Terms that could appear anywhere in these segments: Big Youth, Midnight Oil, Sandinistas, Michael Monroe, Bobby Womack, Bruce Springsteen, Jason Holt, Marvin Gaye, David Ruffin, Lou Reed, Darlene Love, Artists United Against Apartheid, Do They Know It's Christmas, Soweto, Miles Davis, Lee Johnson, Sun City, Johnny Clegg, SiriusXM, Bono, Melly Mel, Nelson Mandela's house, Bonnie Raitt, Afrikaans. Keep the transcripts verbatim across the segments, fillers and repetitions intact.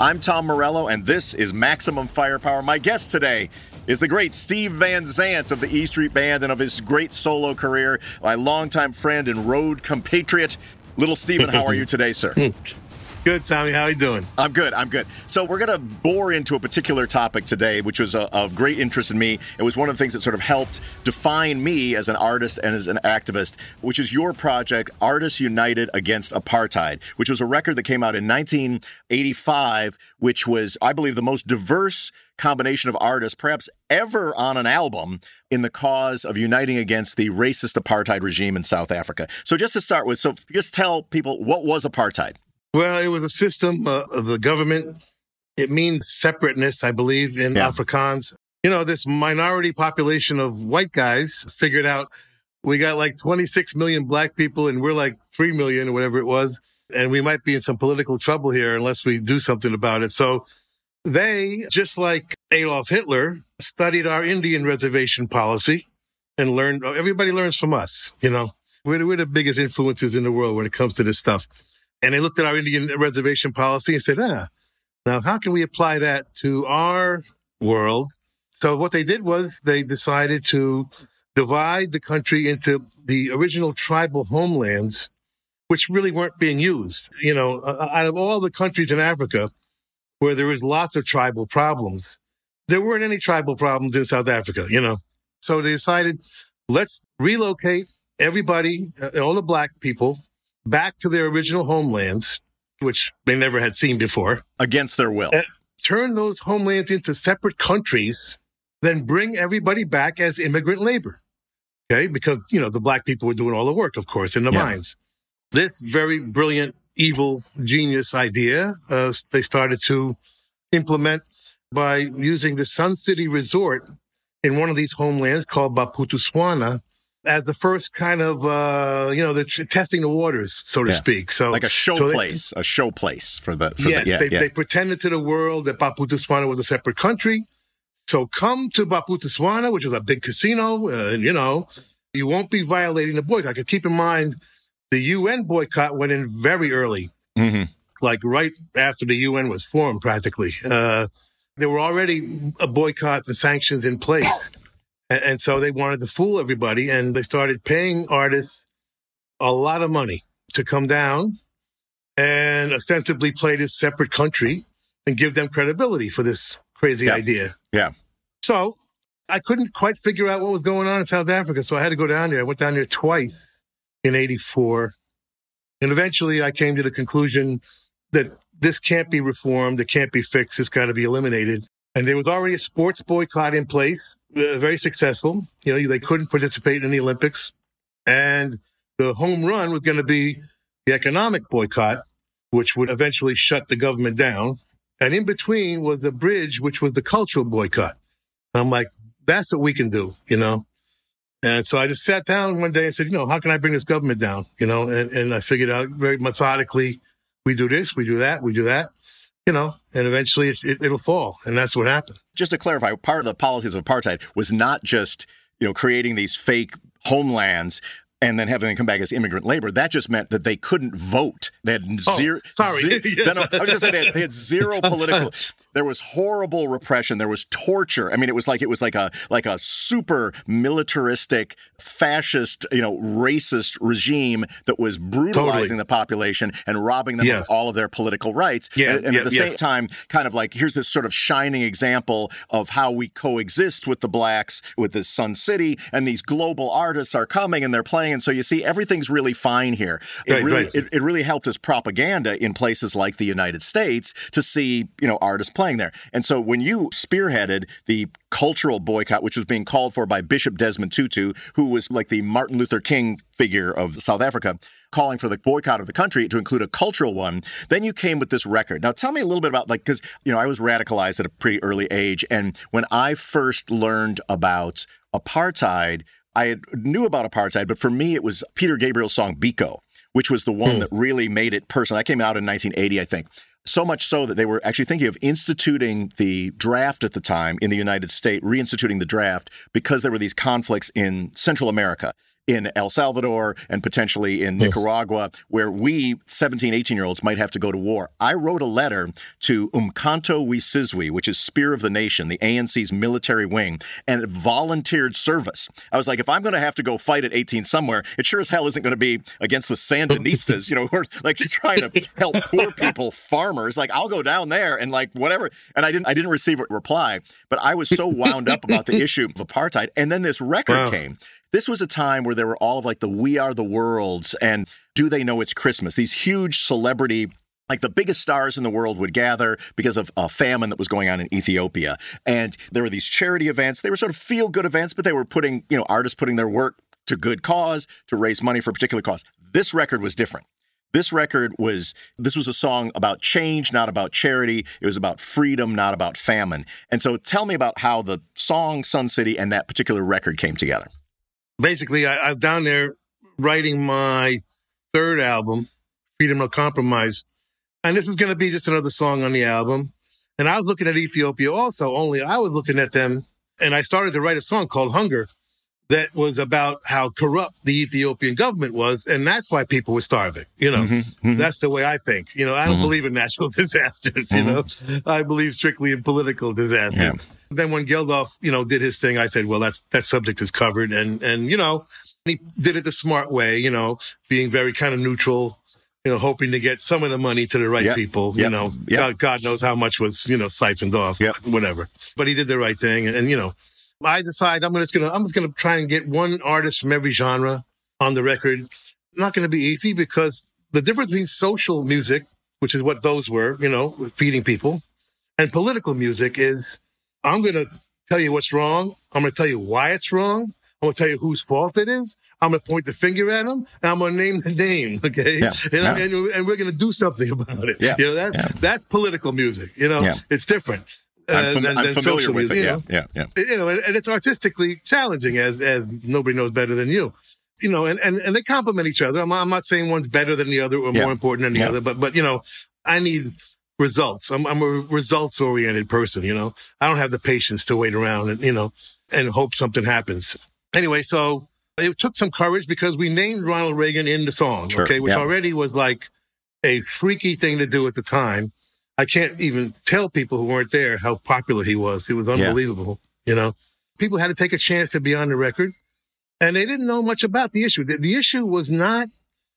I'm Tom Morello, and this is Maximum Firepower. My guest today is the great Steve Van Zandt of the E Street Band and of his great solo career, my longtime friend and road compatriot. Little Steven, how are you today, sir? Good, Tommy. How are you doing? I'm good. I'm good. So we're going to bore into a particular topic today, which was a, of great interest in me. It was one of the things that sort of helped define me as an artist and as an activist, which is your project, Artists United Against Apartheid, which was a record that came out in nineteen eighty-five, which was, I believe, the most diverse combination of artists perhaps ever on an album in the cause of uniting against the racist apartheid regime in South Africa. So just to start with, so just tell people, what was apartheid? Well, it was a system uh, of the government. It means separateness, I believe, in yeah. Afrikaans. You know, this minority population of white guys figured out we got like twenty-six million black people and we're like three million or whatever it was. And we might be in some political trouble here unless we do something about it. So they, just like Adolf Hitler, studied our Indian reservation policy and learned. Everybody learns from us, you know. We're, we're the biggest influences in the world when it comes to this stuff. And they looked at our Indian reservation policy and said, ah, now how can we apply that to our world? So what they did was they decided to divide the country into the original tribal homelands, which really weren't being used. You know, uh, out of all the countries in Africa where there was lots of tribal problems, there weren't any tribal problems in South Africa, you know. So they decided, let's relocate everybody, uh, all the black people, back to their original homelands, which they never had seen before. Against their will. Uh, turn those homelands into separate countries, then bring everybody back as immigrant labor. Okay? Because, you know, the black people were doing all the work, of course, in the yeah. mines. This very brilliant, evil, genius idea, uh, they started to implement by using the Sun City resort in one of these homelands called Bophuthatswana, as the first kind of, uh, you know, they're t- testing the waters, so to yeah. speak. So like a show so place, they, a show place for the. For yes, the, yeah, they, yeah. they pretended to the world that Bophuthatswana was a separate country. So come to Bophuthatswana, which is a big casino, uh, and, you know, you won't be violating the boycott. Because keep in mind, the U N boycott went in very early, mm-hmm. like right after the U N was formed, practically. Uh, there were already a boycott and sanctions in place. And so they wanted to fool everybody, and they started paying artists a lot of money to come down and ostensibly play this separate country and give them credibility for this crazy yeah. idea. Yeah. So I couldn't quite figure out what was going on in South Africa, so I had to go down there. I went down there twice in eighty-four, and eventually I came to the conclusion that this can't be reformed, it can't be fixed, it's got to be eliminated. And there was already a sports boycott in place, uh, very successful. You know, they couldn't participate in the Olympics. And the home run was going to be the economic boycott, which would eventually shut the government down. And in between was the bridge, which was the cultural boycott. And I'm like, that's what we can do, you know. And so I just sat down one day and said, you know, how can I bring this government down? You know, and, and I figured out very methodically, we do this, we do that, we do that. You know, and eventually it, it, it'll fall. And that's what happened. Just to clarify, part of the policies of apartheid was not just, you know, creating these fake homelands and then having them come back as immigrant labor. That just meant that they couldn't vote. They had oh, zero. Sorry. Zero, yes. no, no, I was just saying they had, they had zero political. There was horrible repression. There was torture. I mean, it was like it was like a like a super militaristic, fascist, you know, racist regime that was brutalizing totally. the population and robbing them yeah. of all of their political rights. Yeah, and and yeah, at the yeah. same time, kind of like, here's this sort of shining example of how we coexist with the blacks with this Sun City, and these global artists are coming and they're playing. And so you see, everything's really fine here. It right, really right. It, it really helped as propaganda in places like the United States to see, you know, artists playing. playing there. And so when you spearheaded the cultural boycott, which was being called for by Bishop Desmond Tutu, who was like the Martin Luther King figure of South Africa, calling for the boycott of the country to include a cultural one, then you came with this record. Now, tell me a little bit about, like, because, you know, I was radicalized at a pretty early age. And when I first learned about apartheid, I had, knew about apartheid, but for me, it was Peter Gabriel's song Biko, which was the one mm. that really made it personal. That came out in nineteen eighty, I think. So much so that they were actually thinking of instituting the draft at the time in the United States, reinstituting the draft, because there were these conflicts in Central America, in El Salvador and potentially in Nicaragua, where we seventeen, eighteen-year-olds might have to go to war. I wrote a letter to Umkonto We Sizwe, which is Spear of the Nation, the A N C's military wing, and volunteered service. I was like, if I'm going to have to go fight at eighteen somewhere, it sure as hell isn't going to be against the Sandinistas, you know, who are like just trying to help poor people, farmers. Like, I'll go down there and like whatever. And I didn't, I didn't receive a reply, but I was so wound up about the issue of apartheid. And then this record wow. came. This was a time where there were all of like the We Are the Worlds and Do They Know It's Christmas? These huge celebrity, like the biggest stars in the world would gather because of a famine that was going on in Ethiopia. And there were these charity events. They were sort of feel-good events, but they were putting, you know, artists putting their work to good cause to raise money for a particular cause. This record was different. This record was, this was a song about change, not about charity. It was about freedom, not about famine. And so tell me about how the song Sun City and that particular record came together. Basically, I, I was down there writing my third album, Freedom No Compromise, and this was going to be just another song on the album. And I was looking at Ethiopia also, only I was looking at them, and I started to write a song called Hunger that was about how corrupt the Ethiopian government was, and that's why people were starving, you know. Mm-hmm, mm-hmm. That's the way I think. You know, I don't mm-hmm. believe in natural disasters, mm-hmm. you know. I believe strictly in political disasters. Yeah. Then when Geldof, you know, did his thing, I said, well, that's, that subject is covered. And, and you know, he did it the smart way, you know, being very kind of neutral, you know, hoping to get some of the money to the right yep. people. Yep. You know, yep. God, God knows how much was, you know, siphoned off, yep. whatever. But he did the right thing. And, and you know, I decide I'm just going to I'm just going to try and get one artist from every genre on the record. Not going to be easy because the difference between social music, which is what those were, you know, feeding people, and political music is, I'm going to tell you what's wrong. I'm going to tell you why it's wrong. I'm going to tell you whose fault it is. I'm going to point the finger at them, and I'm going to name the name, okay? Yeah, and, yeah. And, and we're going to do something about it. Yeah, you know, that, yeah. That's political music. You know, yeah. It's different. I'm, fam- than, than I'm familiar with music, it. You know? Yeah, yeah, yeah. You know, and, and it's artistically challenging, as as nobody knows better than you. You know, and, and, and they complement each other. I'm, I'm not saying one's better than the other or yeah. more important than the yeah. other, but but you know, I need results. I'm I'm a results-oriented person. You know, I don't have the patience to wait around and you know and hope something happens. Anyway, so it took some courage because we named Ronald Reagan in the song, sure. okay, which yeah. already was like a freaky thing to do at the time. I can't even tell people who weren't there how popular he was. He was unbelievable, yeah. you know. People had to take a chance to be on the record, and they didn't know much about the issue. The, the issue was not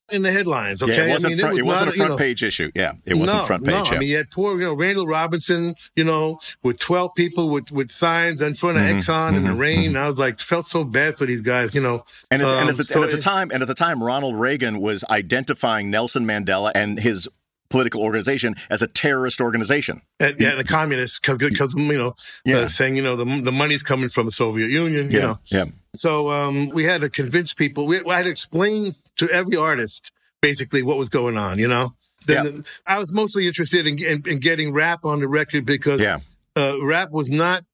in the headlines, okay? Yeah, it wasn't, I mean, front, it was it wasn't not, a front-page you know, issue. Yeah, it wasn't no, front-page. No, yeah. I mean, you had poor, you know, Randall Robinson, you know, with twelve people with, with signs in front of mm-hmm, Exxon mm-hmm, in the rain. Mm-hmm. I was like, felt so bad for these guys, you know. And at, um, and, at the, so and at the time, and at the time, Ronald Reagan was identifying Nelson Mandela and his political organization as a terrorist organization. And, yeah, and a communist, because, you know, yeah. uh, saying, you know, the the money's coming from the Soviet Union, you yeah. know. Yeah. So um, we had to convince people. We, I had to explain to every artist, basically, what was going on, you know. Then yeah. the, I was mostly interested in, in, in getting rap on the record because yeah. uh, rap was not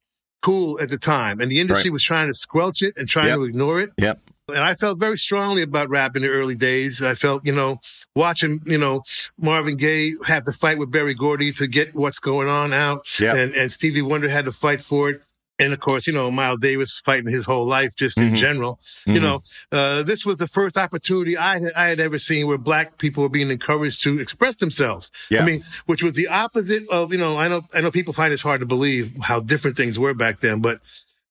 cool at the time. And the industry right. was trying to squelch it and trying yep. to ignore it. Yep. And I felt very strongly about rap in the early days. I felt, you know, watching, you know, Marvin Gaye have to fight with Berry Gordy to get what's going on out. Yep. And, and Stevie Wonder had to fight for it. And, of course, you know, Miles Davis fighting his whole life just mm-hmm. in general. Mm-hmm. You know, uh, this was the first opportunity I, I had ever seen where black people were being encouraged to express themselves. Yeah. I mean, which was the opposite of, you know, I know, I know people find it hard to believe how different things were back then, but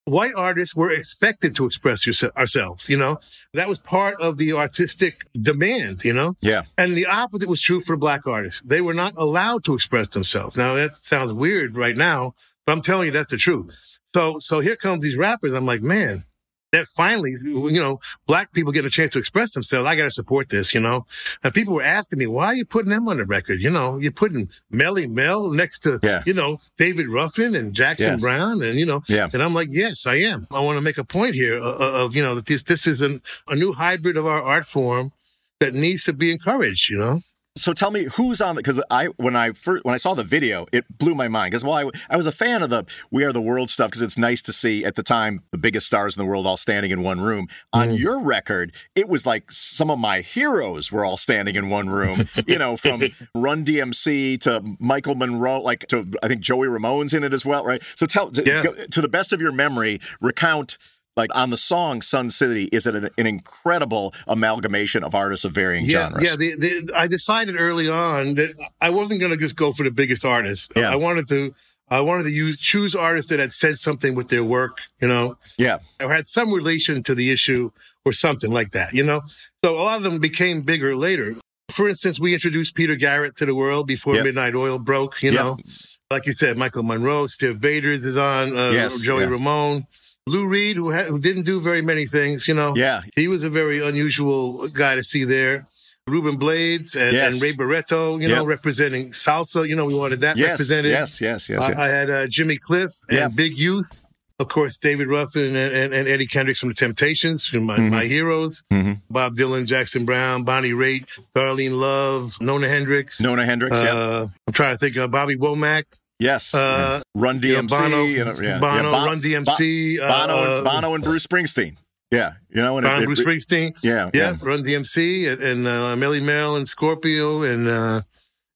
white artists were expected to express yourse- ourselves, you know? That was part of the artistic demand, you know? Yeah. And the opposite was true for black artists. They were not allowed to express themselves. Now, that sounds weird right now, but I'm telling you that's the truth. So so here comes these rappers. I'm like, man, that finally, you know, black people get a chance to express themselves. I got to support this, you know. And people were asking me, why are you putting them on the record? You know, you're putting Melly Mel next to, yeah. you know, David Ruffin and Jackson yeah. Brown. And, you know, yeah. and I'm like, yes, I am. I want to make a point here of, of you know, that this, this is an, a new hybrid of our art form that needs to be encouraged, you know. So tell me who's on the, because I when I first when I saw the video, it blew my mind. Because while I, I was a fan of the We Are the World stuff, because it's nice to see at the time the biggest stars in the world all standing in one room. On mm. your record, it was like some of my heroes were all standing in one room. You know, from Run-D M C to Michael Monroe, like to I think Joey Ramone's in it as well, right? So tell yeah. to, to the best of your memory, recount. Like on the song Sun City is an, an incredible amalgamation of artists of varying yeah, genres. Yeah, the, the, I decided early on that I wasn't going to just go for the biggest artist. Yeah. I wanted to I wanted to use, choose artists that had said something with their work, you know, yeah, or had some relation to the issue or something like that, you know. So a lot of them became bigger later. For instance, we introduced Peter Garrett to the world before yep. Midnight Oil broke, you yep. know. Like you said, Michael Monroe, Steve Baders is on, uh, yes, Joey yeah. Ramone. Lou Reed, who, ha- who didn't do very many things, you know. Yeah. He was a very unusual guy to see there. Ruben Blades and, yes. and Ray Barretto, you yep. know, representing salsa. You know, we wanted that yes, represented. Yes, yes, yes, uh, yes. I had uh, Jimmy Cliff and yeah. Big Youth. Of course, David Ruffin and, and, and Eddie Kendricks from The Temptations, my, mm-hmm. my heroes. Mm-hmm. Bob Dylan, Jackson Brown, Bonnie Raitt, Darlene Love, Nona Hendrix. Nona Hendrix, uh, yeah. I'm trying to think of Bobby Womack. Yes, uh, Run-D M C, you know, Bono, you know, yeah. Bono yeah, bon, Run-D M C, bon, uh, Bono, and, Bono and Bruce Springsteen. Yeah, you know, and Bono it, Bruce it, Springsteen. Yeah, yeah, yeah. Run-D M C and, and uh, Melly Mel and Scorpio, and uh,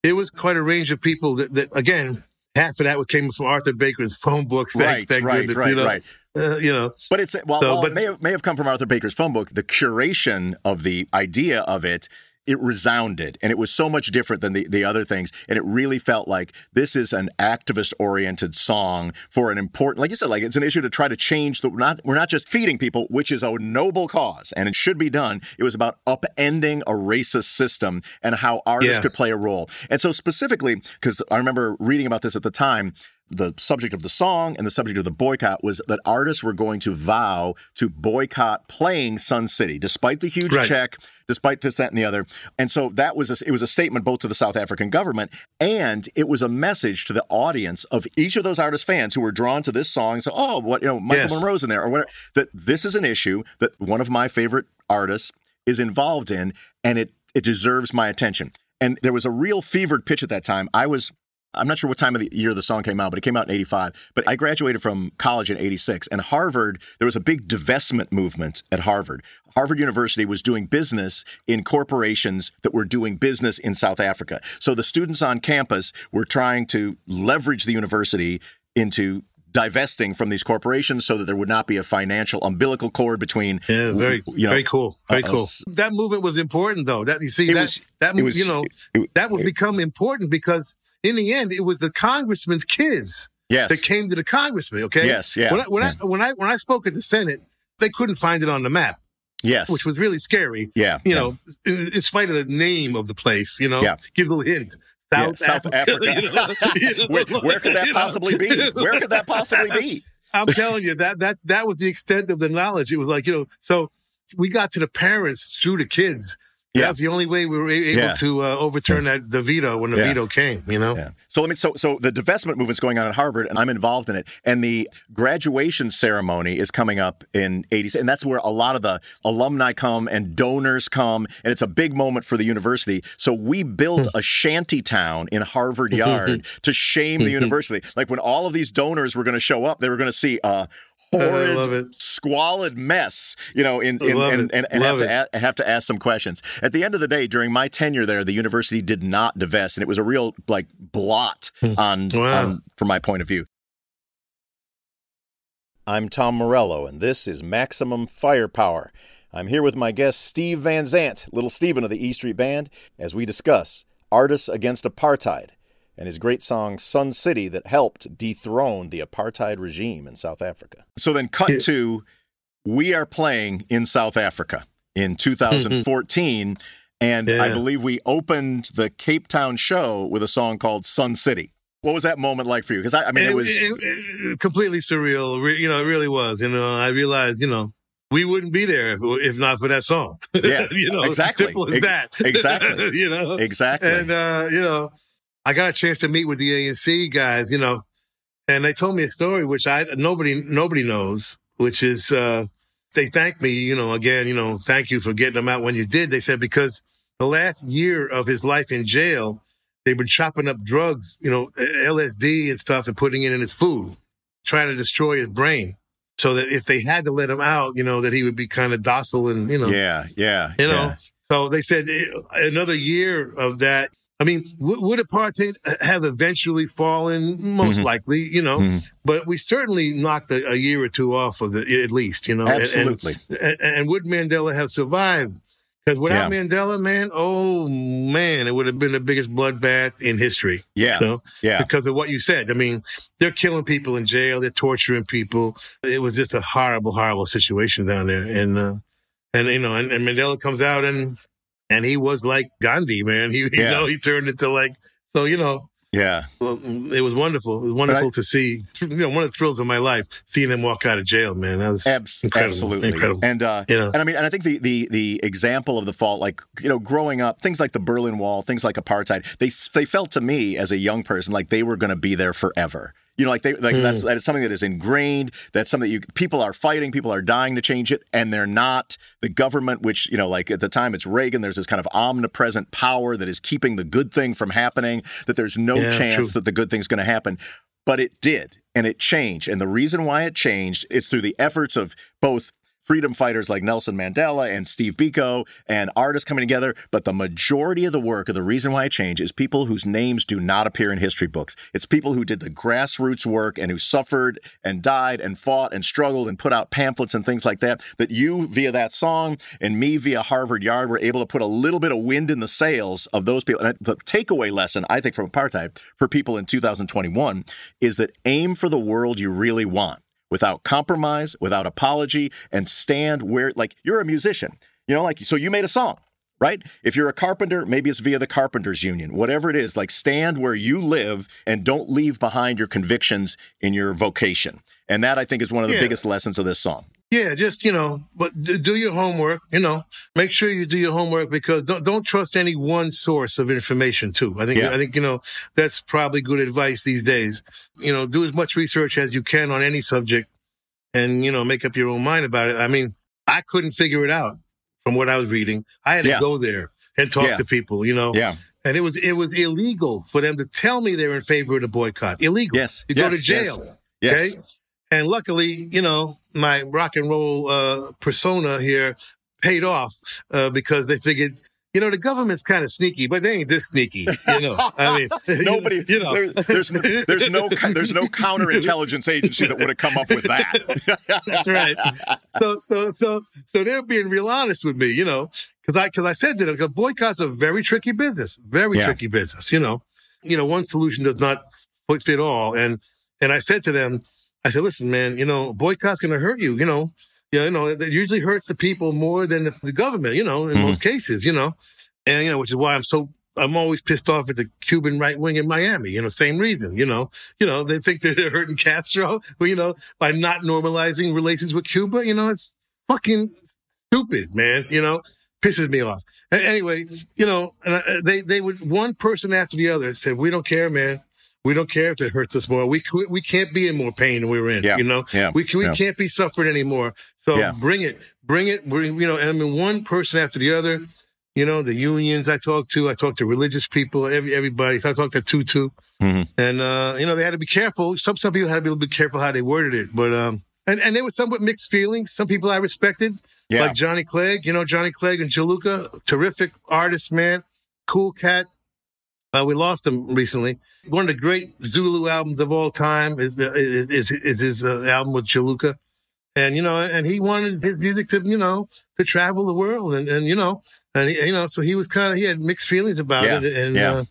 it was quite a range of people. That, that again, half of that came from Arthur Baker's phone book. Thank, right, thank right, goodness, right, you know? right. Uh, you know, but it's well, so, while but, it may have, may have come from Arthur Baker's phone book. The curation of the idea of it. It resounded, and it was so much different than the, the other things, and it really felt like this is an activist-oriented song for an important, like you said, like it's an issue to try to change. The, we're not we're not just feeding people, which is a noble cause, and it should be done. It was about upending a racist system and how artists yeah. could play a role. And so specifically, because I remember reading about this at the time, the subject of the song and the subject of the boycott was that artists were going to vow to boycott playing Sun City, despite the huge right. check, despite this, that, and the other. And so that was a, it was a statement both to the South African government, and it was a message to the audience of each of those artist fans who were drawn to this song. So, oh, what you know, Michael yes. Monroe's in there, or whatever. That this is an issue that one of my favorite artists is involved in, and it it deserves my attention. And there was a real fevered pitch at that time. I was. I'm not sure what time of the year the song came out, but it came out in eighty-five. But I graduated from college in eighty-six. And Harvard, there was a big divestment movement at Harvard. Harvard University was doing business in corporations that were doing business in South Africa. So the students on campus were trying to leverage the university into divesting from these corporations so that there would not be a financial umbilical cord between. Yeah, very, you know, very cool, very uh, cool. That movement was important, though. That you see, that was, that was, you know, it, it, that would it, become important because. In the end, it was the congressman's kids yes. that came to the congressman, okay? Yes, yeah. When I when, yeah. I, when I when I spoke at the Senate, they couldn't find it on the map. Yes. Which was really scary. Yeah. You yeah. know, in, in spite of the name of the place, you know? Yeah. Give a little hint. South, yeah, South Africa. Africa. You know, you know, where, where could that possibly know? be? Where could that possibly be? I'm telling you, that, that, that was the extent of the knowledge. It was like, you know, so we got to the parents through the kids. Yeah. That's the only way we were able yeah. to uh, overturn that the veto when the yeah. veto came, you know? Yeah. So let me so so the divestment movement's going on at Harvard, and I'm involved in it. And the graduation ceremony is coming up in eighty-six, and that's where a lot of the alumni come and donors come, and it's a big moment for the university. So we built a shanty town in Harvard Yard to shame the university. Like when all of these donors were going to show up, they were going to see uh horrid, squalid mess, you know, in, in, and, and, and have, to a, have to ask some questions. At the end of the day, during my tenure there, the university did not divest, and it was a real, like, blot on, wow. on from my point of view. I'm Tom Morello, and this is Maximum Firepower. I'm here with my guest, Steve Van Zandt, Little Steven of the E Street Band, as we discuss Artists Against Apartheid and his great song, Sun City, that helped dethrone the apartheid regime in South Africa. So then cut to, we are playing in South Africa in two thousand fourteen, and yeah. I believe we opened the Cape Town show with a song called Sun City. What was that moment like for you? Because, I, I mean, it, it was... It, it, it, completely surreal. Re- you know, it really was. You know, I realized, you know, we wouldn't be there if, if not for that song. Yeah, you know, exactly. Simple as that. Exactly. You know, exactly. And uh, you know, I got a chance to meet with the A N C guys, you know, and they told me a story which I nobody nobody knows, which is uh, they thanked me, you know, again, you know, thank you for getting him out when you did. They said because the last year of his life in jail, they've been chopping up drugs, you know, L S D and stuff, and putting it in his food, trying to destroy his brain. So that if they had to let him out, you know, that he would be kind of docile and, you know. Yeah, yeah, You know, yeah. So they said another year of that. I mean, w- would apartheid have eventually fallen? Most mm-hmm. likely, you know. Mm-hmm. But we certainly knocked a, a year or two off of it, at least, you know. Absolutely. And, and, and would Mandela have survived? Because without yeah. Mandela, man, oh, man, it would have been the biggest bloodbath in history. Yeah, you know? yeah. Because of what you said. I mean, they're killing people in jail. They're torturing people. It was just a horrible, horrible situation down there. And, uh, and you know, and, and Mandela comes out and and he was like Gandhi, man. He, yeah. you know, he turned into like, so, you know. Yeah. Well, it was wonderful. It was wonderful I, to see, you know, one of the thrills of my life, seeing him walk out of jail, man. That was ab- incredible. Absolutely. Incredible. And, uh, you know? and I mean, and I think the, the, the example of the fall, like, you know, growing up, things like the Berlin Wall, things like apartheid, they, they felt to me as a young person, like they were going to be there forever. You know, like they, like mm. that's, that is something that is ingrained. That's something that you, people are fighting, people are dying to change it, and they're not. The government, which, you know, like at the time it's Reagan, there's this kind of omnipresent power that is keeping the good thing from happening, that there's no yeah, chance true. that the good thing's going to happen. But it did, and it changed. And the reason why it changed is through the efforts of both freedom fighters like Nelson Mandela and Steve Biko and artists coming together. But the majority of the work, of the reason why it changed, is people whose names do not appear in history books. It's people who did the grassroots work and who suffered and died and fought and struggled and put out pamphlets and things like that, that you, via that song, and me, via Harvard Yard, were able to put a little bit of wind in the sails of those people. And the takeaway lesson, I think, from apartheid for people in two thousand twenty-one is that aim for the world you really want, without compromise, without apology, and stand where, like, you're a musician, you know, like, so you made a song, right? If you're a carpenter, maybe it's via the Carpenters Union, whatever it is, like, stand where you live and don't leave behind your convictions in your vocation. And that, I think, is one of the yeah. biggest lessons of this song. Yeah, just, you know, but do your homework, you know, make sure you do your homework, because don't, don't trust any one source of information, too. I think, yeah. I think, you know, that's probably good advice these days. You know, do as much research as you can on any subject and, you know, make up your own mind about it. I mean, I couldn't figure it out from what I was reading. I had to yeah. go there and talk yeah. to people, you know. Yeah. And it was, it was illegal for them to tell me they were in favor of the boycott. Illegal. Yes. You yes. go to jail. Yes. Okay? Yes. And luckily, you know, my rock and roll uh, persona here paid off uh, because they figured, you know, the government's kind of sneaky, but they ain't this sneaky. You know, I mean, nobody. You know, there, there's there's no there's no counterintelligence agency that would have come up with that. That's right. So so so so they're being real honest with me, you know, because I because I said to them, because boycotts are very tricky business, very yeah. tricky business. You know, you know, one solution does not fit all, and and I said to them. I said, listen, man, you know, boycott's going to hurt you, you know. You know, it usually hurts the people more than the, the government, you know, in mm-hmm. most cases, you know. And, you know, which is why I'm so, I'm always pissed off at the Cuban right wing in Miami, you know, same reason, you know. You know, they think that they're hurting Castro, but, you know, by not normalizing relations with Cuba, you know, it's fucking stupid, man, you know. Pisses me off. Anyway, you know, and I, they, they would, one person after the other said, we don't care, man. We don't care if it hurts us more. We we can't be in more pain than we were in, yeah, you know? Yeah, we we yeah. can't be suffering anymore. So yeah. bring it, bring it. Bring, you know, and I mean, one person after the other, you know, the unions I talked to, I talked to religious people, every, everybody. So I talked to Tutu. Mm-hmm. And, uh, you know, they had to be careful. Some some people had to be careful how they worded it. But um, and, and there was somewhat mixed feelings. Some people I respected, yeah. like Johnny Clegg. You know, Johnny Clegg and Juluka, terrific artist, man, cool cat. Uh, we lost him recently. One of the great Zulu albums of all time is uh, is, is is his uh, album with Juluka, and you know, and he wanted his music to you know to travel the world, and, and you know, and he, you know, so he was kind of he had mixed feelings about yeah. it, and yeah. uh,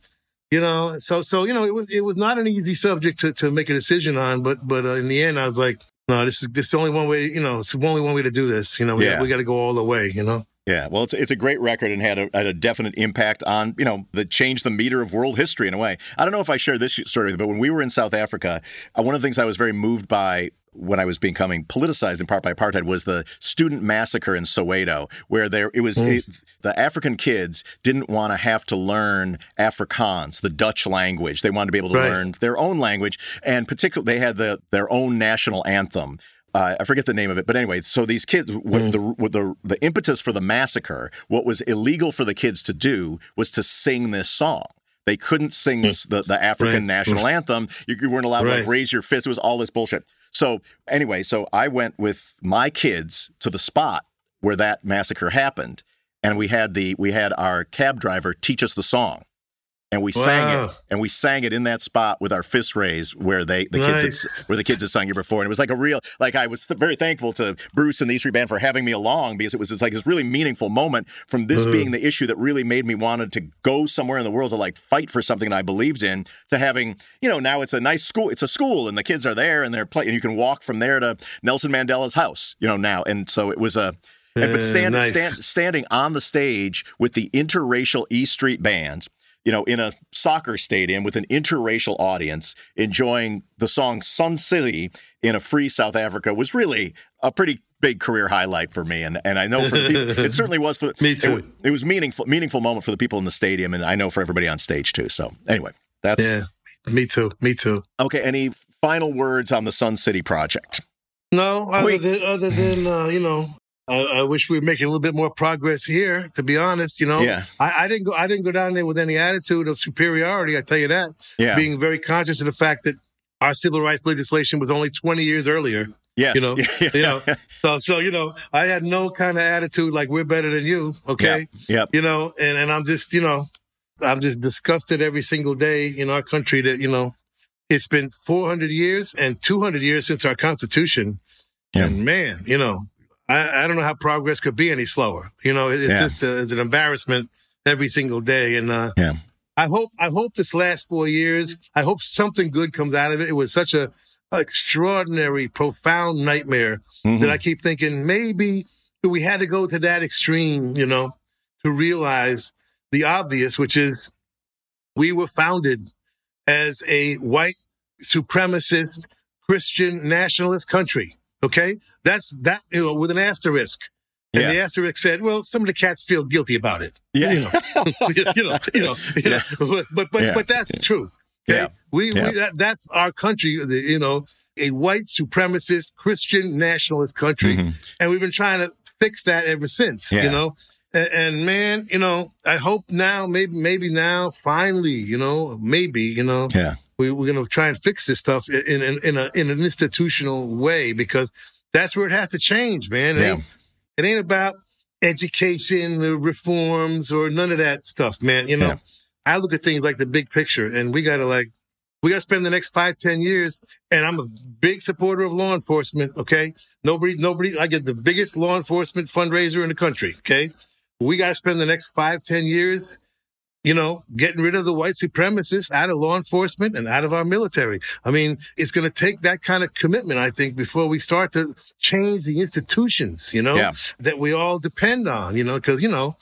you know, so so you know, it was it was not an easy subject to, to make a decision on, but but uh, in the end, I was like, no, this is this is the only one way, you know, it's the only one way to do this, you know, we yeah. we got to go all the way, you know. Yeah, well, it's it's a great record and had a, had a definite impact on, you know, that changed the meter of world history in a way. I don't know if I share this story, but when we were in South Africa, one of the things I was very moved by when I was becoming politicized in part by apartheid was the student massacre in Soweto, where there it was mm. it, the African kids didn't want to have to learn Afrikaans, the Dutch language. They wanted to be able to right. learn their own language, and particularly they had the their own national anthem. Uh, I forget the name of it, but anyway, so these kids, with the, with the the impetus for the massacre, what was illegal for the kids to do was to sing this song. They couldn't sing this, the, the African right. national anthem. You, you weren't allowed right. to like, raise your fist. It was all this bullshit. So anyway, so I went with my kids to the spot where that massacre happened, and we had the we had our cab driver teach us the song, and we wow. sang it, and we sang it in that spot with our fists raised where they the nice. kids had, where the kids had sung it before, and it was like a real like I was th- very thankful to Bruce and the E Street Band for having me along, because it was just like this really meaningful moment from this uh. being the issue that really made me wanted to go somewhere in the world to like fight for something that I believed in, to having, you know, now it's a nice school, it's a school, and the kids are there and they're playing, and you can walk from there to Nelson Mandela's house, you know, now, and so it was a. Uh, but stand, nice. stand, standing on the stage with the interracial E Street Band, you know, in a soccer stadium with an interracial audience, enjoying the song Sun City in a free South Africa was really a pretty big career highlight for me. And and I know for the people, it certainly was for me too. It, it was meaningful, meaningful moment for the people in the stadium. And I know for everybody on stage too. So anyway, that's yeah, me too. Me too. Okay. Any final words on the Sun City project? No, other Wait. than, other than uh, you know, I, I wish we were making a little bit more progress here, to be honest, you know. Yeah. I, I didn't go I didn't go down there with any attitude of superiority, I tell you that. Yeah. Being very conscious of the fact that our civil rights legislation was only twenty years earlier. Yes. You know. Yeah. You know. So so you know, I had no kind of attitude like we're better than you, okay? Yep. Yep. You know, and, and I'm just, you know, I'm just disgusted every single day in our country that, you know, it's been four hundred years and two hundred years since our Constitution. Yeah. And man, you know, I, I don't know how progress could be any slower. You know, it, it's yeah. just a, it's an embarrassment every single day. And uh, yeah. I hope I hope this last four years, I hope something good comes out of it. It was such a, a extraordinary, profound nightmare mm-hmm. that I keep thinking maybe we had to go to that extreme, you know, to realize the obvious, which is we were founded as a white supremacist, Christian nationalist country. Okay, that's that, you know, with an asterisk. And yeah. the asterisk said, well, some of the cats feel guilty about it. Yeah. You know, you know, you know, you yeah. know. But but, yeah. but that's the truth. Okay? Yeah. We, yeah. we that, that's our country, you know, a white supremacist, Christian nationalist country. Mm-hmm. And we've been trying to fix that ever since, yeah. you know. And, and man, you know, I hope now, maybe, maybe now, finally, you know, maybe, you know. Yeah. We, we're going to try and fix this stuff in in in, a, in an institutional way, because that's where it has to change, man. It, yeah. ain't, it ain't about education reforms or none of that stuff, man. You know, yeah. I look at things like the big picture, and we got to like we got to spend the next five, ten years. And I'm a big supporter of law enforcement. Okay, nobody, nobody. I get the biggest law enforcement fundraiser in the country. Okay, we got to spend the next five, ten years. You know, getting rid of the white supremacists out of law enforcement and out of our military. I mean, it's going to take that kind of commitment, I think, before we start to change the institutions, you know, yeah. that we all depend on, you know, because, you know,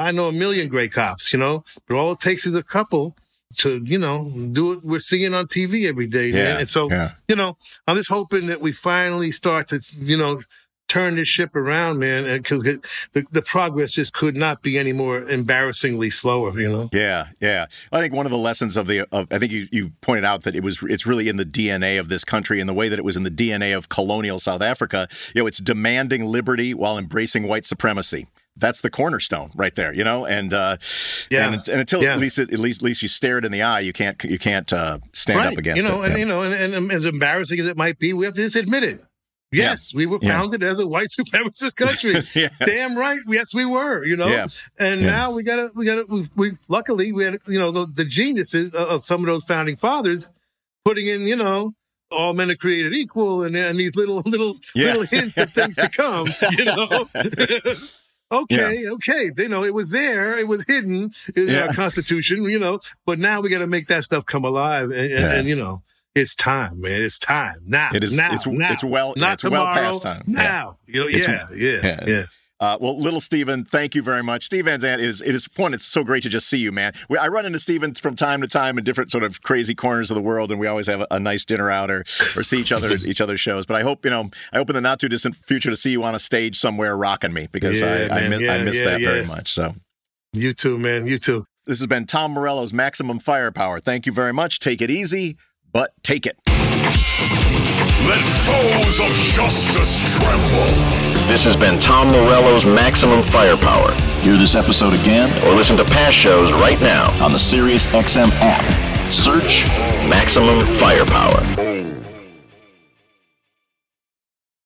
I know a million great cops, you know, but all it takes is a couple to, you know, do what we're seeing on T V every day. Man. Yeah. And so, yeah. you know, I'm just hoping that we finally start to, you know, turn this ship around, man, because the, the progress just could not be any more embarrassingly slower, you know? Yeah, yeah. I think one of the lessons of the, of, I think you, you pointed out that it was, it's really in the D N A of this country, in the way that it was in the D N A of colonial South Africa. You know, it's demanding liberty while embracing white supremacy. That's the cornerstone right there, you know, and uh, yeah, and, and until yeah. at least at least at least you stare it in the eye, you can't you can't uh, stand right. up against you know, it. And, yeah. You know, and, and as embarrassing as it might be, we have to just admit it. Yes, yeah. we were founded yeah. as a white supremacist country. yeah. Damn right. Yes, we were, you know. Yeah. And yeah. now we got to, we got to, we've, we've, luckily, we had, you know, the, the geniuses of some of those founding fathers putting in, you know, all men are created equal and, and these little, little, yeah. little hints of things to come, you know. okay, yeah. okay. You know, it was there, it was hidden in yeah. our Constitution, you know, but now we got to make that stuff come alive and, yeah. and, and you know. It's time, man. It's time now. It is now. It's, now. it's well. Not it's tomorrow. Well past time. Now. Yeah. You know, yeah, yeah. Yeah. Yeah. Uh, well, little Steven, thank you very much. Steve Van Zandt, it is, it is one, it's so great to just see you, man. We, I run into Steven from time to time in different sort of crazy corners of the world, and we always have a, a nice dinner out or, or see each other at each other's shows. But I hope, you know, I hope in the not too distant future to see you on a stage somewhere rocking me, because yeah, I, I miss, yeah, I miss yeah, that yeah. very much. So you too, man. You too. This has been Tom Morello's Maximum Firepower. Thank you very much. Take it easy, but take it. Let foes of justice tremble. This has been Tom Morello's Maximum Firepower. Hear this episode again or listen to past shows right now on the Sirius X M app. Search Maximum Firepower.